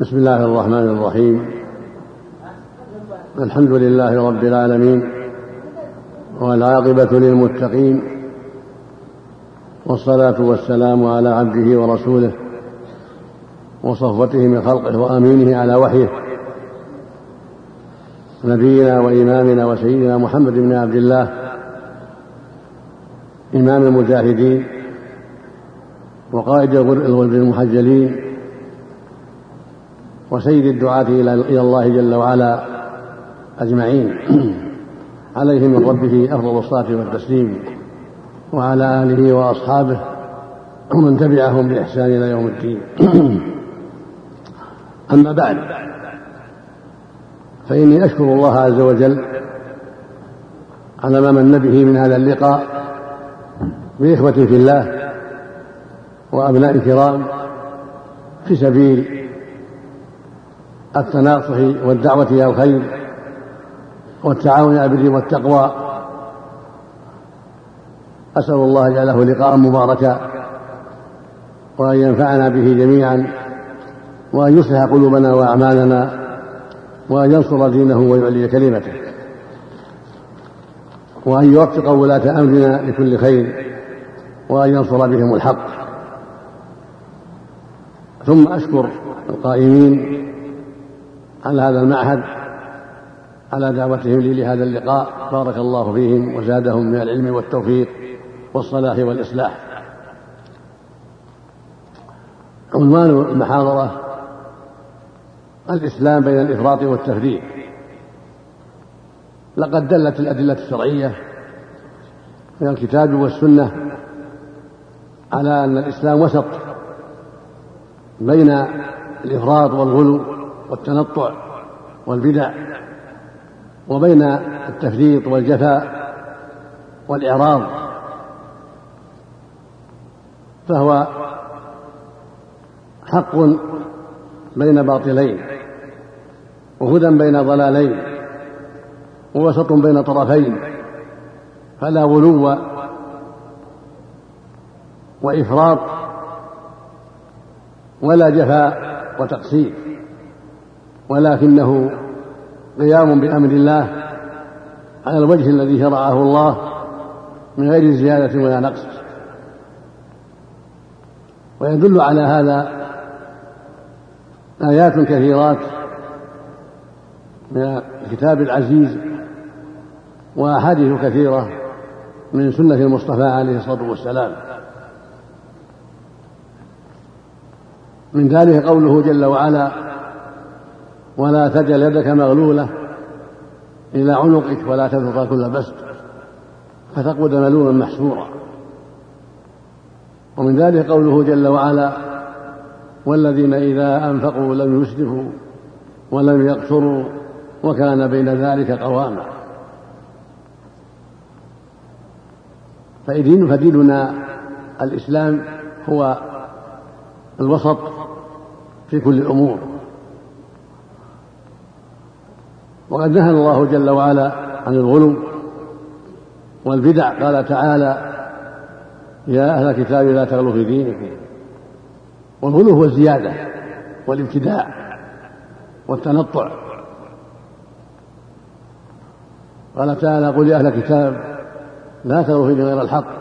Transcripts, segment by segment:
بسم الله الرحمن الرحيم. الحمد لله رب العالمين، والعاقبة للمتقين، والصلاة والسلام على عبده ورسوله وصفوته من خلقه وأمينه على وحيه، نبينا وإمامنا وسيدنا محمد بن عبد الله إمام المجاهدين وقائد الغر المحجلين وسيد الدعاة إلى الله جل وعلا أجمعين، عليه من ربه أفضل الصلاة والتسليم، وعلى آله وأصحابه ومن تبعهم بإحسان إلى يوم الدين. أما بعد، فإني أشكر الله عز وجل على ما من به من هذا اللقاء بإخوتي في الله وأبناء كرام في سبيل التناصح والدعوة إلى الخير والتعاون على البر والتقوى. أسأل الله أن يجعله لقاء مباركا، وأن ينفعنا به جميعا، وأن يصلح قلوبنا وأعمالنا، وأن ينصر دينه ويعلي كلمته، وأن يوفق ولاة أمرنا لكل خير، وأن ينصر بهم الحق. ثم أشكر القائمين على هذا المعهد على دعوتهم لي لهذا اللقاء، بارك الله فيهم وزادهم من العلم والتوفيق والصلاح والإصلاح. عنوان المحاضرة: الإسلام بين الإفراط والتفريط. لقد دلت الأدلة الشرعية من الكتاب والسنة على أن الإسلام وسط بين الإفراط والغلو والتنطع والبدع، وبين التفريط والجفاء والإعراض، فهو حق بين باطلين، وهدى بين ضلالين، ووسط بين طرفين، فلا غلو وإفراط ولا جفاء وتقصير، ولكنه قيام بأمر الله على الوجه الذي شرعه الله من غير زيادة ولا نقص. ويدل على هذا آيات كثيرات من الكتاب العزيز، وأحاديث كثيرة من سنة المصطفى عليه الصلاة والسلام. من ذلك قوله جل وعلا: ولا تجعل يدك مغلولة إلى عنقك ولا تبسطها كل بسط فتقعد ملوما محسورا. ومن ذلك قوله جل وعلا: والذين إذا أنفقوا لم يسرفوا ولم يقتروا وكان بين ذلك قواما. فديننا الإسلام هو الوسط في كل الأمور. وقد نهى الله جل وعلا عن الغلو والبدع، قال تعالى: يا أهل الكتاب لا تغلوا في دينكم. والغلو هو الزيادة والابتداع والتنطع، قال تعالى: قل يا أهل الكتاب لا تغلوا في دين غير الحق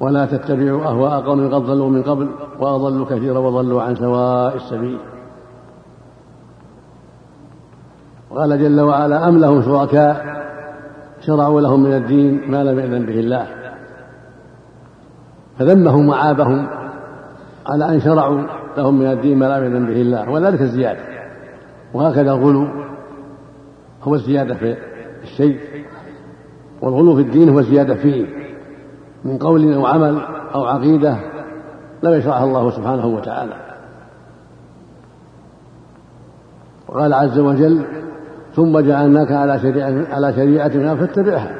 ولا تتبعوا أهواء قوم قد ضلوا من قبل وأضلوا كثيرا وضلوا عن سواء السبيل. قال جل وعلا: أم لهم شركاء شرعوا لهم من الدين ما لم يأذن به الله. فذمهم وعابهم على أن شرعوا لهم من الدين ما لم يأذن به الله، وذلك الزيادة. وهكذا الغلو هو الزيادة في الشيء، والغلو في الدين هو الزيادة فيه من قول أو عمل أو عقيدة لم يشرعها الله سبحانه وتعالى. وقال عز وجل: ثم جعلناك على شريعتنا فاتبعها.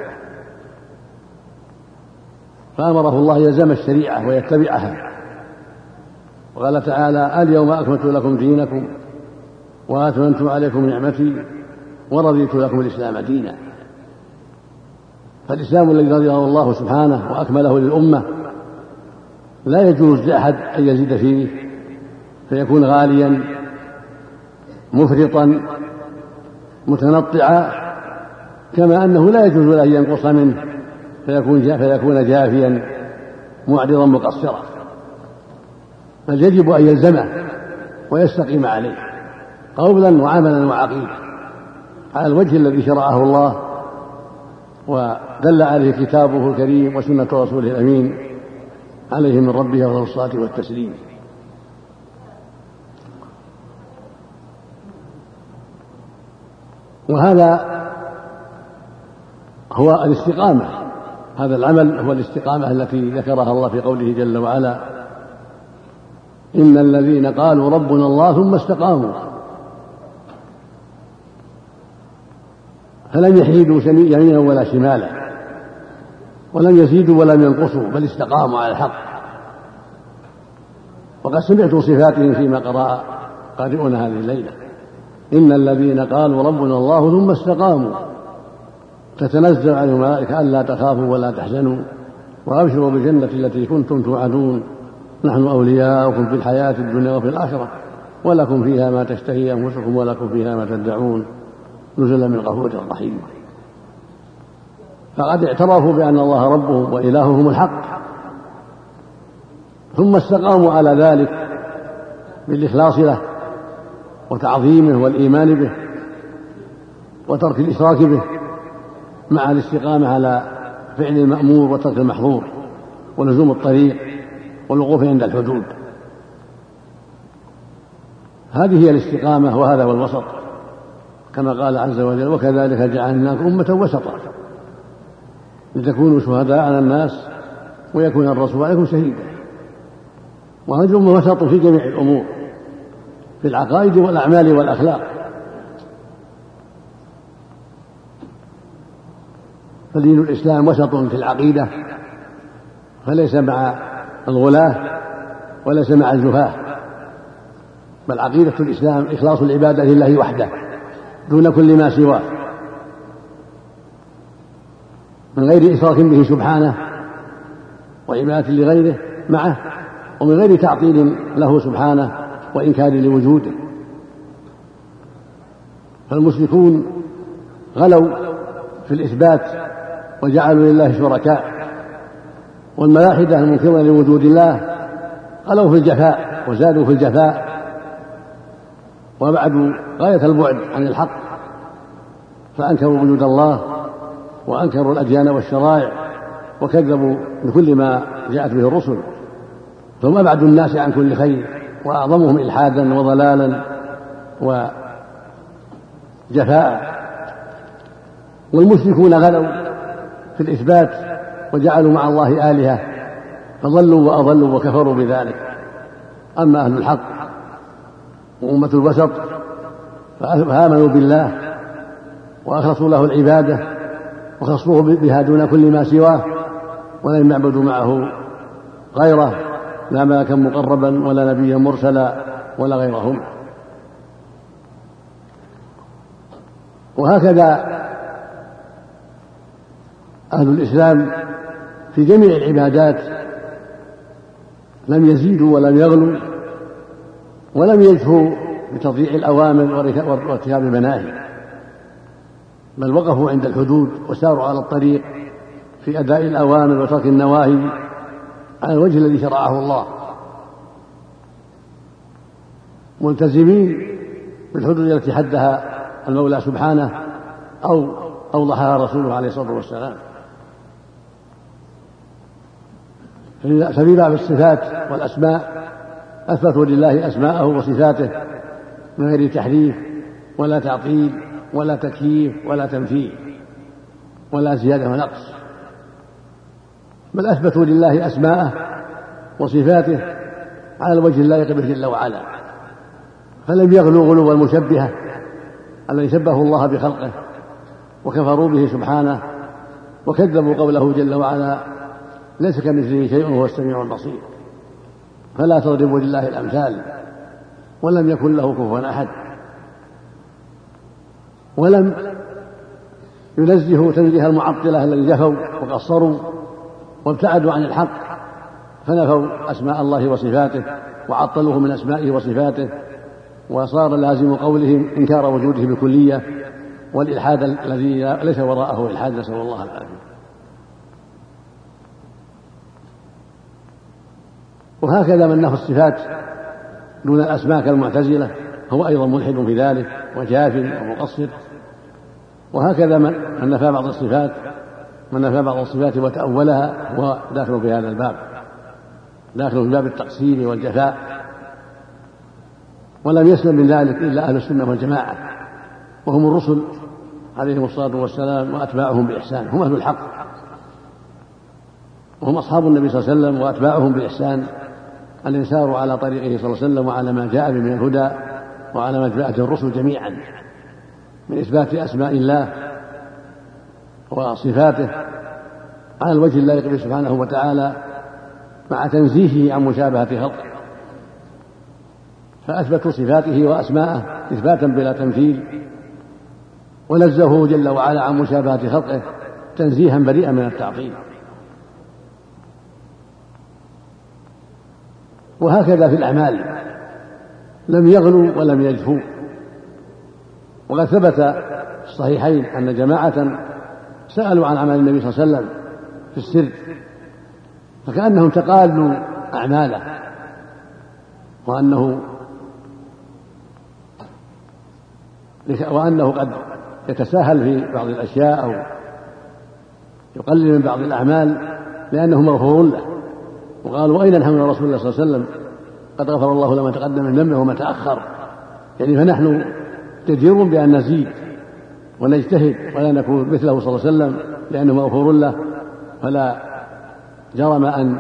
فأمره الله يلزم الشريعة ويتبعها. وقال تعالى: اليوم أكملت لكم دينكم وأتممت عليكم نعمتي ورضيت لكم الإسلام دينا. فالإسلام الذي رضيه الله سبحانه وأكمله للأمة لا يجوز لأحد أن يزيد فيه في فيكون غاليا مفرطا متنطعا، كما أنه لا يجوز له أن ينقص منه فيكون جافيا معرضا مقصرا، بل يجب أن يلزمه ويستقيم عليه قولا وعملا وعقيدا على الوجه الذي شرعه الله ودل عليه كتابه الكريم وسنة رسوله الأمين عليه من ربه أفضل الصلاة والتسليم. وهذا هو الاستقامة، هذا العمل هو الاستقامة التي ذكرها الله في قوله جل وعلا: إن الذين قالوا ربنا الله ثم استقاموا فلم يحيدوا يمينا ولا شمالا ولم يزيدوا ولم ينقصوا بل استقاموا على الحق. وقد سمعتم صفاتهم فيما قرأ قارئنا هذه الليلة: إن الذين قالوا ربنا الله ثم استقاموا تتنزل عن الملائكة ألا تخافوا ولا تحزنوا وأبشروا بالجنة التي كنتم توعدون نحن أولياؤكم في الحياة الدنيا وفي الآخرة ولكم فيها ما تشتهي أنفسكم ولكم فيها ما تدعون نزلا من غفور رحيم. فقد اعترفوا بأن الله ربهم وإلههم الحق، ثم استقاموا على ذلك بالإخلاص له وتعظيمه والإيمان به وترك الإشراك به، مع الاستقامة على فعل المأمور وترك المحظور ولزوم الطريق والوقوف عند الحدود. هذه هي الاستقامة وهذا هو الوسط، كما قال عز وجل: وكذلك جعلناكم أمة وسطا لتكونوا شهداء على الناس ويكون الرسول عليكم شهيدا. وهذه الأمة وسط في جميع الأمور، في العقائد والأعمال والأخلاق، فدين الإسلام وسط في العقيدة، فليس مع الغلاة وليس مع الجفاة، بل عقيدة الإسلام إخلاص العبادة لله وحده دون كل ما سواه من غير إشراك به سبحانه وعبادة لغيره معه، ومن غير تعطيل له سبحانه وإنكار لوجوده. فالمشركون غلوا في الإثبات وجعلوا لله شركاء، والملاحدة المنكرون لوجود الله قالوا في الجفاء وزادوا في الجفاء وبعدوا غاية البعد عن الحق، فأنكروا وجود الله وأنكروا الأديان والشرائع وكذبوا بكل ما جاءت به الرسل، ثم أبعدوا الناس عن كل خير وأعظمهم إلحادا وضلالا وجفاء. والمشركون غلوا في الإثبات وجعلوا مع الله آلهة فضلوا وأضلوا وكفروا بذلك. أما أهل الحق وأمة الوسط فآمنوا بالله وأخلصوا له العبادة وخصوه بها دون كل ما سواه، ولم يعبدوا معه غيره، لا ملكا مقربا ولا نبيا مرسلا ولا غيرهم. وهكذا أهل الإسلام في جميع العبادات لم يزيدوا ولم يغلوا ولم يجفوا بتضييع الأوامر وارتكاب المناهي، بل وقفوا عند الحدود وساروا على الطريق في أداء الأوامر وترك النواهي على الوجه الذي شرعه الله، ملتزمين بالحدود التي حدها المولى سبحانه أو أوضحها رسوله عليه الصلاة والسلام. ففي باب الصفات والأسماء أثبتوا لله أسماءه وصفاته من غير تحريف ولا تعطيل ولا تكييف ولا تمثيل ولا زيادة ونقص، بل أثبتوا لله أسماءه وصفاته على الوجه اللائق به جل وعلا، فلم يغلوا غلوا المشبهة الذي شبهوا الله بخلقه وكفروا به سبحانه وكذبوا قوله جل وعلا: ليس كمثله شيء وهو السميع البصير فلا تضربوا لله الأمثال ولم يكن له كفوا أحد. ولم ينزهوا تنزيه المعطلة الذين جفوا وقصروا وابتعدوا عن الحق فنفوا أسماء الله وصفاته وعطلوه من أسمائه وصفاته، وصار لازم قولهم إنكار وجوده بالكلية والإلحاد الذي ليس وراءه إلحاد، نسأل الله العافية. وهكذا من له الصفات دون الأسماء كالمعتزلة هو أيضا ملحد في ذلك وجاف ومقصر. وهكذا من نفى بعض الصفات وتأولها هو داخل في هذا الباب، داخل في باب التقسيم والجفاء، ولم يسلم من ذلك إلا أهل السنة والجماعة، وهم الرسل عليهم الصلاة والسلام وأتباعهم بإحسان، هم أهل الحق وهم أصحاب النبي صلى الله عليه وسلم وأتباعهم بإحسان، الإنسار على طريقه صلى الله عليه وسلم وعلى ما جاء به من الهدى وعلى ما جاءت الرسل جميعا من إثبات أسماء الله وصفاته على الوجه اللائق به سبحانه وتعالى مع تنزيهه عن مشابهة خلقه، فأثبتوا صفاته وأسماءه إثباتا بلا تمثيل، ونزهه جل وعلا عن مشابهة خلقه تنزيها بريئا من التعطيل. وهكذا في الأعمال لم يغلوا ولم يجفوا، وقد ثبت في الصحيحين أن جماعة سألوا عن عمل النبي صلى الله عليه وسلم في السر فكأنهم تقالوا أعماله وأنه قد يتساهل في بعض الأشياء أو يقلل من بعض الأعمال لأنه مغفور له، وقالوا أين الحمد رسول الله صلى الله عليه وسلم قد غفر الله لما تقدم من ذنبه وما تأخر، يعني فنحن تجير بأن نزيد ونجتهد ولا نكون مثله صلى الله عليه وسلم لأنه مغفور له، فلا جرم أن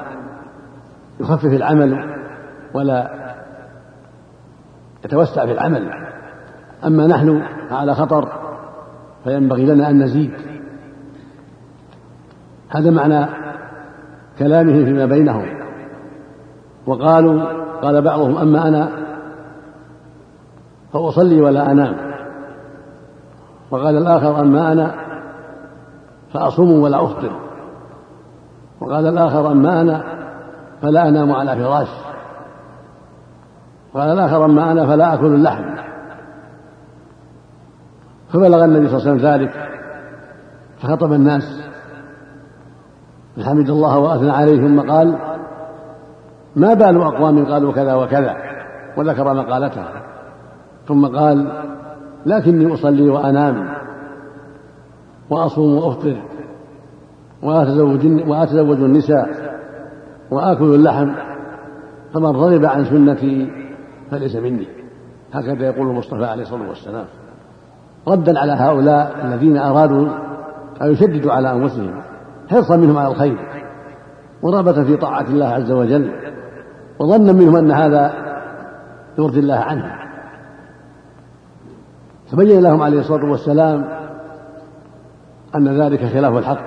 يخفف العمل ولا يتوسع في العمل، أما نحن على خطر فينبغي لنا أن نزيد. هذا معنى كلامه فيما بينهم. قال بعضهم أما أنا فأصلي ولا أنام، وقال الآخر أما أنا فأصوم ولا أفطر، وقال الآخر أما أنا فلا أنام على فراش، وقال الآخر أما أنا فلا أكل اللحم. فبلغ النبي صلى الله عليه وسلم ذلك فخطب الناس فحمد الله وأثنى عليه ثم قال ما بال أقوام قالوا كذا وكذا، وذكر مقالتها، ثم قال لكني أصلي وأنام وأصوم وأفطر وأتزوج النساء وآكل اللحم، فمن رغب عن سنتي فليس مني. هكذا يقول المصطفى عليه الصلاة والسلام ردا على هؤلاء الذين أرادوا أن يشددوا على أنفسهم حرصا منهم على الخير ورغبة في طاعة الله عز وجل، وظنا منهم أن هذا يرضي الله عنه، فبين لهم عليه الصلاة والسلام أن ذلك خلاف الحق.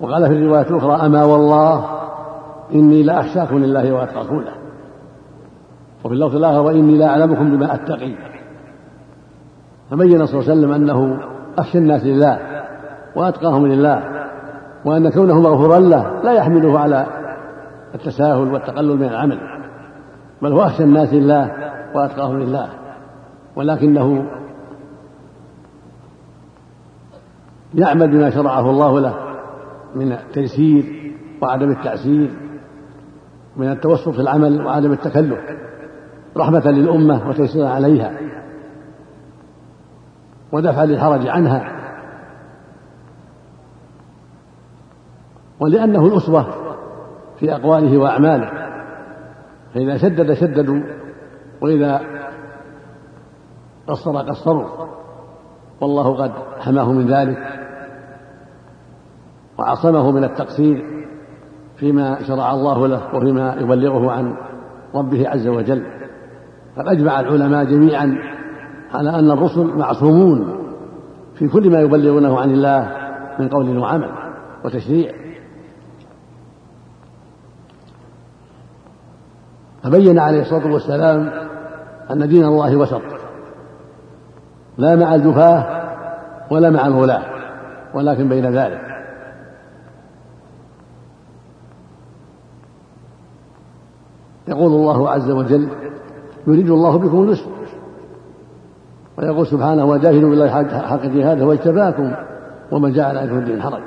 وقال في الرواية الأخرى أما والله إني لا أخشاكم لله وأتقاكم له، وفي اللفظ الآخر وإني لا أعلمكم بما أتقي. فبين صلى الله عليه وسلم أنه أخشى الناس لله وأتقاهم لله، وأن كونه مغفورا له لا يحمله على التساهل والتقلل من العمل، بل هو أخشى الناس لله وأتقاهم لله، ولكنه يعمل بما شرعه الله له من التيسير وعدم التعسير، من التوسط في العمل وعدم التكلف، رحمة للأمة وتيسيرا عليها ودفع للحرج عنها، ولأنه الأسوة في أقواله وأعماله، فإذا شدد شددوا وإذا قصر قصروا، والله قد حماه من ذلك وعصمه من التقصير فيما شرع الله له وفيما يبلغه عن ربه عز وجل. قد أجمع العلماء جميعا على أن الرسل معصومون في كل ما يبلغونه عن الله من قول وعمل وتشريع، فبين عليه الصلاة والسلام أن دين الله وسط، لا مع الجفاه ولا مع الغلاه، ولكن بين ذلك. يقول الله عز وجل يريد الله بكم اليسر، ويقول سبحانه وجاهدوا بالله حق جهاده واجتباكم وما جعل عليكم الدين حرج.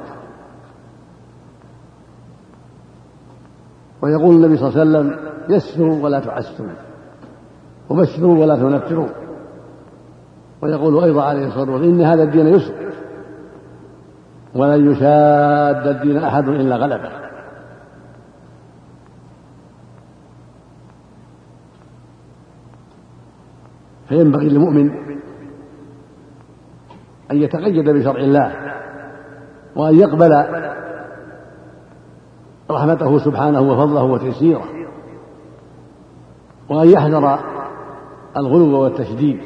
ويقول النبي صلى الله عليه وسلم يسروا ولا تعسروا وبشروا ولا تنفروا. ويقول أيضا عليه الصلاة والسلام إن هذا الدين يسر ولن يشاد الدين أحد إلا غلبه. فينبغي للمؤمن أن يتقيد بشرع الله وأن يقبل رحمته سبحانه وفضله وتيسيره، وأن يحذر الغلو والتشديد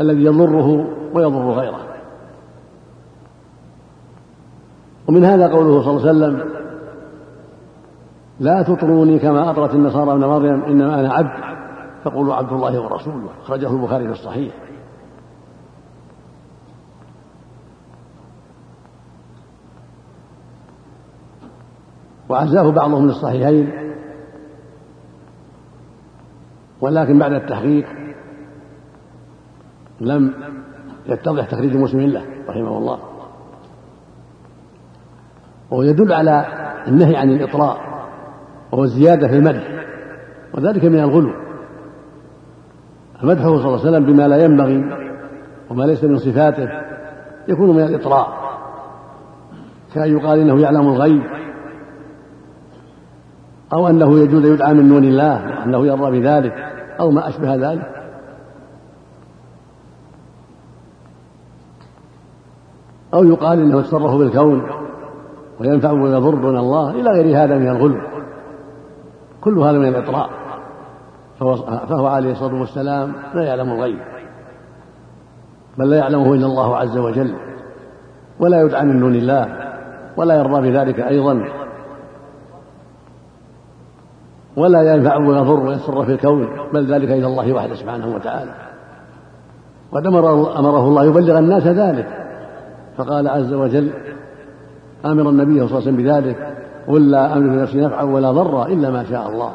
الذي يضره ويضر غيره. ومن هذا قوله صلى الله عليه وسلم لا تطروني كما أطرت النصارى ابن مريم إنما أنا عبد فقولوا عبد الله ورسوله، أخرجه البخاري في الصحيح. وعزاه بعضهم للصحيحين، ولكن بعد التحقيق لم يتضح تخريج مسلم له رحمه الله. وهو يدل على النهي عن الإطراء وهو الزيادة في المدح، وذلك من الغلو. فمدحه صلى الله عليه وسلم بما لا ينبغي وما ليس من صفاته يكون من الإطراء، كأن يقال إنه يعلم الغيب، أو أنه يجوز يدعى من دون الله وأنه يرضى بذلك، أو ما أشبه ذلك. أو يقال إنه يتصرف بالكون وينفع ويضر دون الله، إلى غير هذا من الغلو. كل هذا من الإطراء، فهو عليه الصلاة والسلام لا يعلم الغيب، بل لا يعلمه إلا الله عز وجل، ولا يدعى من دون الله، ولا يرضى بذلك أيضا، ولا ينفع ويضر ويسر في الكون، بل ذلك إلى الله وحده سبحانه وتعالى. وقد أمره الله يبلغ الناس ذلك، فقال عز وجل أمر النبي صلى الله عليه وسلم بذلك ولا أمر لنفسي نفعا ولا ضرا إلا ما شاء الله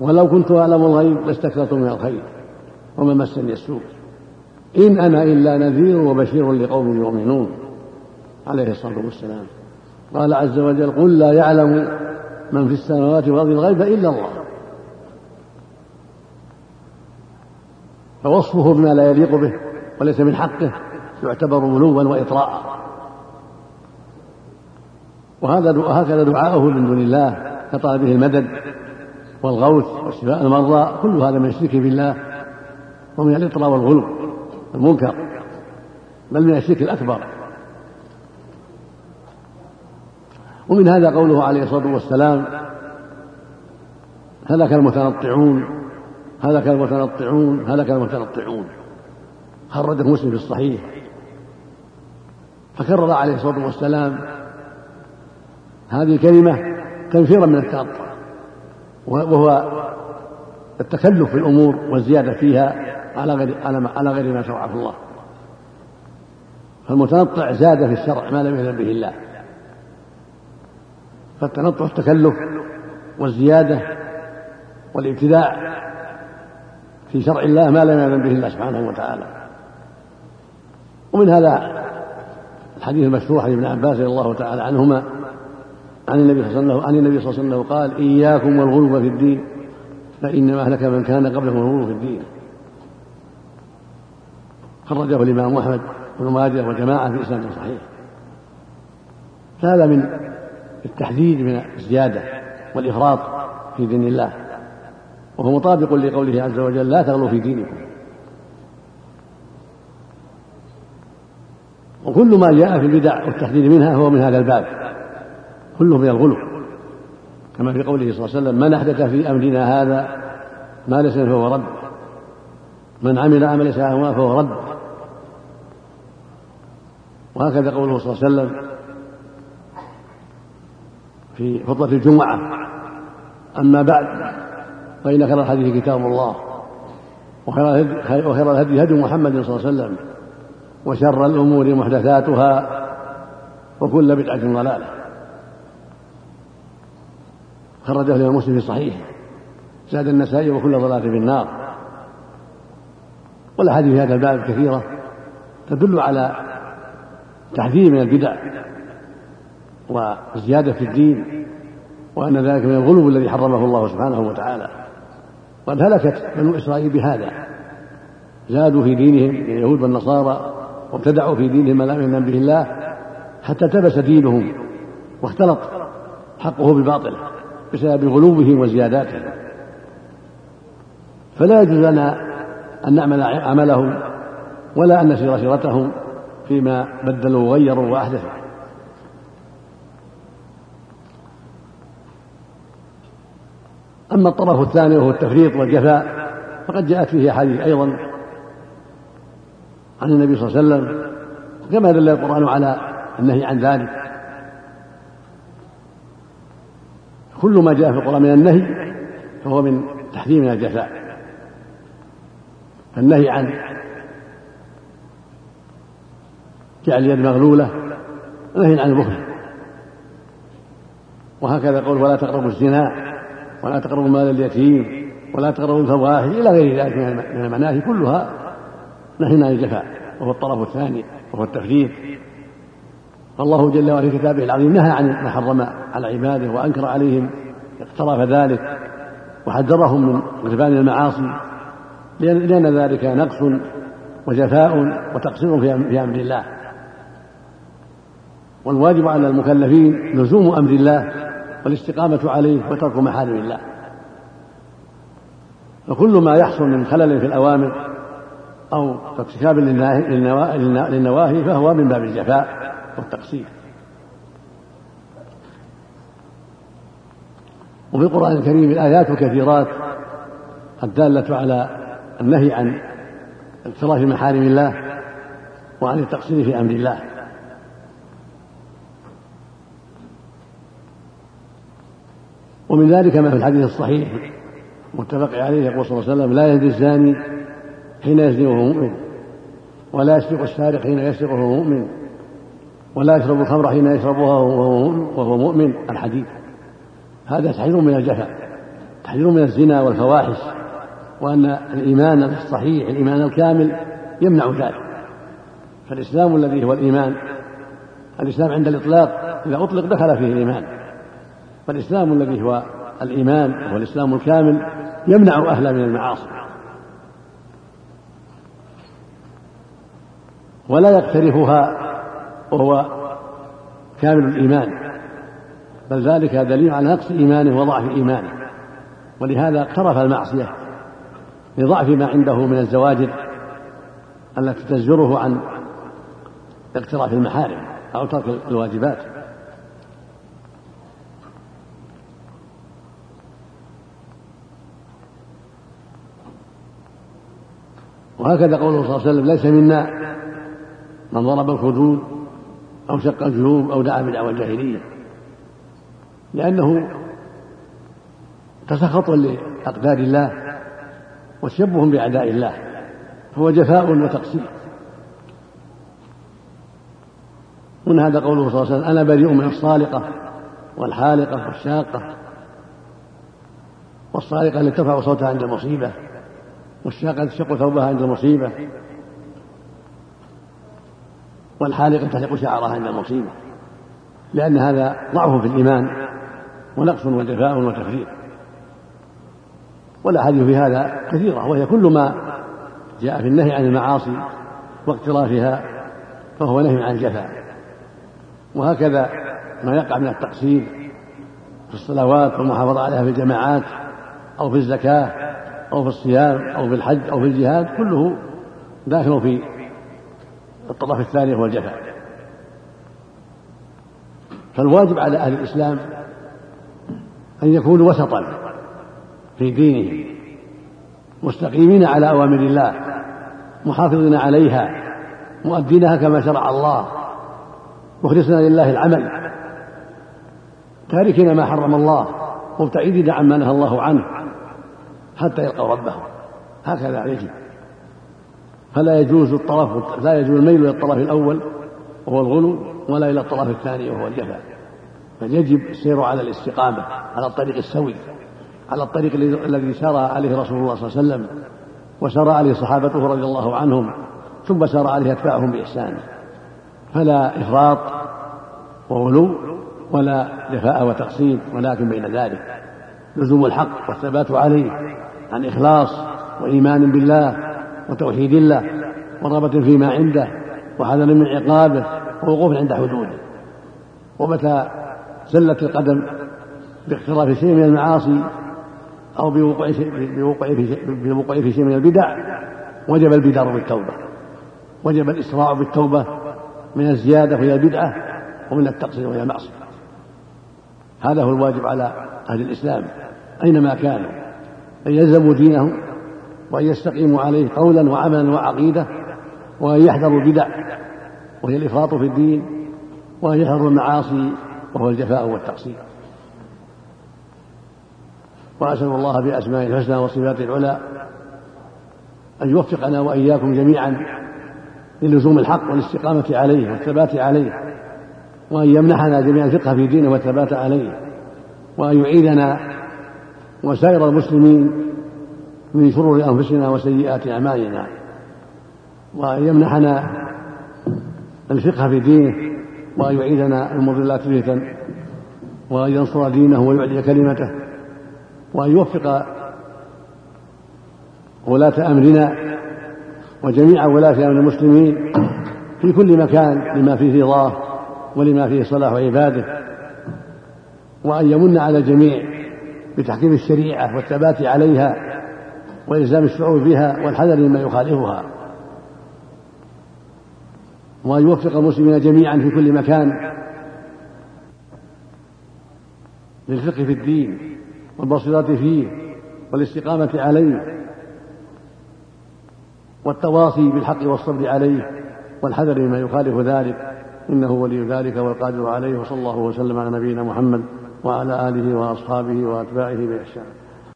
ولو كنت أعلم الغيب لاستكثرت من الخير وما مسني السوء إن أنا إلا نذير وبشير لقوم يؤمنون، عليه الصلاة والسلام. قال عز وجل قل لا يعلم من في السماوات والأرض الغيب إلا الله. فوصفه بما لا يليق به وليس من حقه يعتبر غلوا وإطراء. وهكذا دعاؤه من دون الله كطلبه المدد والغوث وشفاء المرضى، كل هذا من الشرك بالله ومن الإطراء والغلو المنكر، بل من الشرك الأكبر. ومن هذا قوله عليه الصلاة والسلام هلك المتنطعون هلك المتنطعون هلك المتنطعون، خرجه مسلم في الصحيح. فكرر عليه الصلاة والسلام هذه الكلمة تنفيرا من التنطع، وهو التكلف في الأمور والزيادة فيها على غير ما شرعه الله. فالمتنطع زاد في الشرع ما لم يأذن به الله، فالتنطع التكلف والزيادة والابتداع في شرع الله ما لم يأذن به الله سبحانه وتعالى. ومن هذا الحديث المشهور حديث ابن عباس رضي الله تعالى عنهما عن النبي صلى الله عليه وسلم قال إياكم والغلو في الدين فإنما أهلك من كان قبلكم الغلو في الدين، خرجه الإمام أحمد بن ماجه وجماعة في إسناد صحيح. فهذا من التحديد من الزيادة والإفراط في دين الله، وهو مطابق لقوله عز وجل لا تغلوا في دينكم. وكل ما جاء في البدع والتحديد منها هو من هذا الباب، كله من الغلو، كما في قوله صلى الله عليه وسلم من أحدث في أمرنا هذا ما ليس منه فهو رد، من عمل عمل ساء فهو رد. وهكذا قوله صلى الله عليه وسلم في خطبة الجمعة أما بعد فإن خير الحديث كتاب الله وخير الهدي هدي محمد صلى الله عليه وسلم وشر الأمور محدثاتها وكل بدعة ضلالة، خرجه الإمام مسلم في الصحيح. زاد النسائي وكل ضلال في النار. والاحاديث في هذا الباب كثيرة تدل على تحذير من البدع والزيادة في الدين، وأن ذلك من الغلو الذي حرمه الله سبحانه وتعالى. وقد هلكت بنو إسرائيل بهذا، زادوا في دينهم اليهود والنصارى وابتدعوا في دينهم ما لم يأمن به الله حتى تبس دينهم واختلط حقه بالباطل بسبب غلوهم وزياداتهم. فلا يجوز لنا أن نعمل عملهم ولا أن نسير سيرتهم فيما بدلوا وغيروا وأحدثوا. أما الطرف الثاني وهو التفريط والجفاء فقد جاءت فيه أحاديث أيضا عن النبي صلى الله عليه وسلم، كما دل القرآن على النهي عن ذلك. كل ما جاء في القرآن من النهي فهو من تحذير من الجفاء. فالنهي عن جعل اليد مغلولة نهي عن البخل، وهكذا قول ولا تقربوا الزنا ولا تقربوا مال اليتيم ولا تقربوا الفواحش إلى غير ذلك من المناهي، كلها نهي عن الجفاء وهو الطرف الثاني وهو التفريط. فالله جل وعلا في كتابه العظيم نهى عن ما حرم على عباده وأنكر عليهم اقتراف ذلك وحذرهم من غربان المعاصي، لأن ذلك نقص وجفاء وتقصير في أمر الله. والواجب على المكلفين لزوم أمر الله والاستقامة عليه وترك محارم الله. فكل ما يحصل من خلل في الأوامر أو ارتكاب للنواهي فهو من باب الجفاء والتقصير. وفي القرآن الكريم الآيات كثيرات الدالة على النهي عن اقتراف محارم الله وعن التقصير في أمر الله. ومن ذلك ما في الحديث الصحيح متفق عليه يقول صلى الله عليه وسلم لا يزني الزاني حين يزني وهو مؤمن، ولا يسرق السارق حين يسرق وهو مؤمن، ولا يشرب الخمر حين يشربها وهو مؤمن الحديث. هذا تحذير من الجفا، تحذير من الزنا والفواحش، وأن الإيمان الصحيح الإيمان الكامل يمنع ذلك. فالإسلام الذي هو الإيمان، الإسلام عند الإطلاق إذا أطلق دخل فيه الإيمان، فالإسلام الذي هو الإيمان هو الإسلام الكامل يمنع أهله من المعاصي. ولا يقترفها وهو كامل الإيمان، بل ذلك دليل على نقص إيمانه وضعف إيمانه، ولهذا اقترف المعصية لضعف ما عنده من الزواجر التي تزجره عن اقتراف المحارم أو ترك الواجبات. وهكذا قوله صلى الله عليه وسلم ليس منا من ضرب الخدود أو شق الجيوب أو دعا بدعوى الجاهلية، لأنه تسخط لأقدار الله وتشبه بأعداء الله، فهو جفاء وتقصير. من هذا قوله صلى الله عليه وسلم أنا بريء من الصالقة والحالقة والشاقة. والصالقة التي ترفع صوتها عند المصيبة، والشاقة تشق ثوبها عند المصيبة، والحالقة تحلق شعرها عند المصيبة، لأن هذا ضعف في الإيمان ونقص وجفاء وتفريط. والأحاديث في هذا كثيرة، وهي كل ما جاء في النهي عن المعاصي واقترافها فهو نهي عن الجفاء. وهكذا ما يقع من التقصير في الصلوات والمحافظة عليها في الجماعات أو في الزكاة أو في الصيام أو في الحج أو في الجهاد، كله داخل في الطرف الثاني هو الجفاء. فالواجب على أهل الإسلام أن يكونوا وسطا في دينهم، مستقيمين على أوامر الله، محافظين عليها، مؤدينها كما شرع الله، مخلصين لله العمل، تاركين ما حرم الله، مبتعدين عما نهى الله عنه حتى يلقوا ربه. هكذا يجب. فلا يجوز الطرف، لا يجوز الميل الى الطرف الاول وهو الغلو، ولا الى الطرف الثاني وهو الجفاء، بل يجب السير على الاستقامه، على الطريق السوي، على الطريق الذي سار عليه رسول الله صلى الله عليه وسلم وسار عليه صحابته رضي الله عنهم ثم سار عليه أتباعهم بإحسان، فلا إفراط وغلو ولا جفاء وتقسيم، ولكن بين ذلك لزوم الحق والثبات عليه عن إخلاص وإيمان بالله وتوحيد الله ورغبة فيما عنده وحذر من عقابه ووقوف عند حدوده. ومتى زلت القدم باقتراف شيء من المعاصي أو بوقوع في شيء من البدع وجب البدار بالتوبة، وجب الإسراع بالتوبة من الزيادة وهي البدعة ومن التقصير وهي المعصية. هذا هو الواجب على أهل الإسلام أينما كانوا، أن يلزموا دينهم وأن يستقيموا عليه قولا وعملا وعقيدة، وأن يحذروا البدع وهي الإفراط في الدين، وأن يحذروا المعاصي وهو الجفاء والتقصير. وأسأل الله بأسمائه الحسنى وصفاته العلى أن يوفقنا وإياكم جميعا للزوم الحق والاستقامة عليه والثبات عليه، وأن يمنحنا جميعا الفقه في دينه والثبات عليه، وأن يعيدنا وسائر المسلمين من شرور أنفسنا وسيئات أعمالنا، وأن يمنحنا الفقه في دينه، وأن يعيدنا المضلات فتن، وأن ينصر دينه ويعلي كلمته، وأن يوفق ولاة أمرنا وجميع ولاة أمر المسلمين في كل مكان لما فيه رضاه ولما فيه صلاح عباده، وأن يمن على الجميع بتحكيم الشريعة والثبات عليها وإلزام الشعوب بها والحذر مما يخالفها، وأن يوفق المسلمين جميعا في كل مكان للفقه في الدين والبصيرة فيه والاستقامة عليه والتواصي بالحق والصبر عليه والحذر مما يخالف ذلك، إنه ولي ذلك والقادر عليه. وصلى الله وسلم على نبينا محمد وعلى آله وأصحابه وأتباعه بإحسان.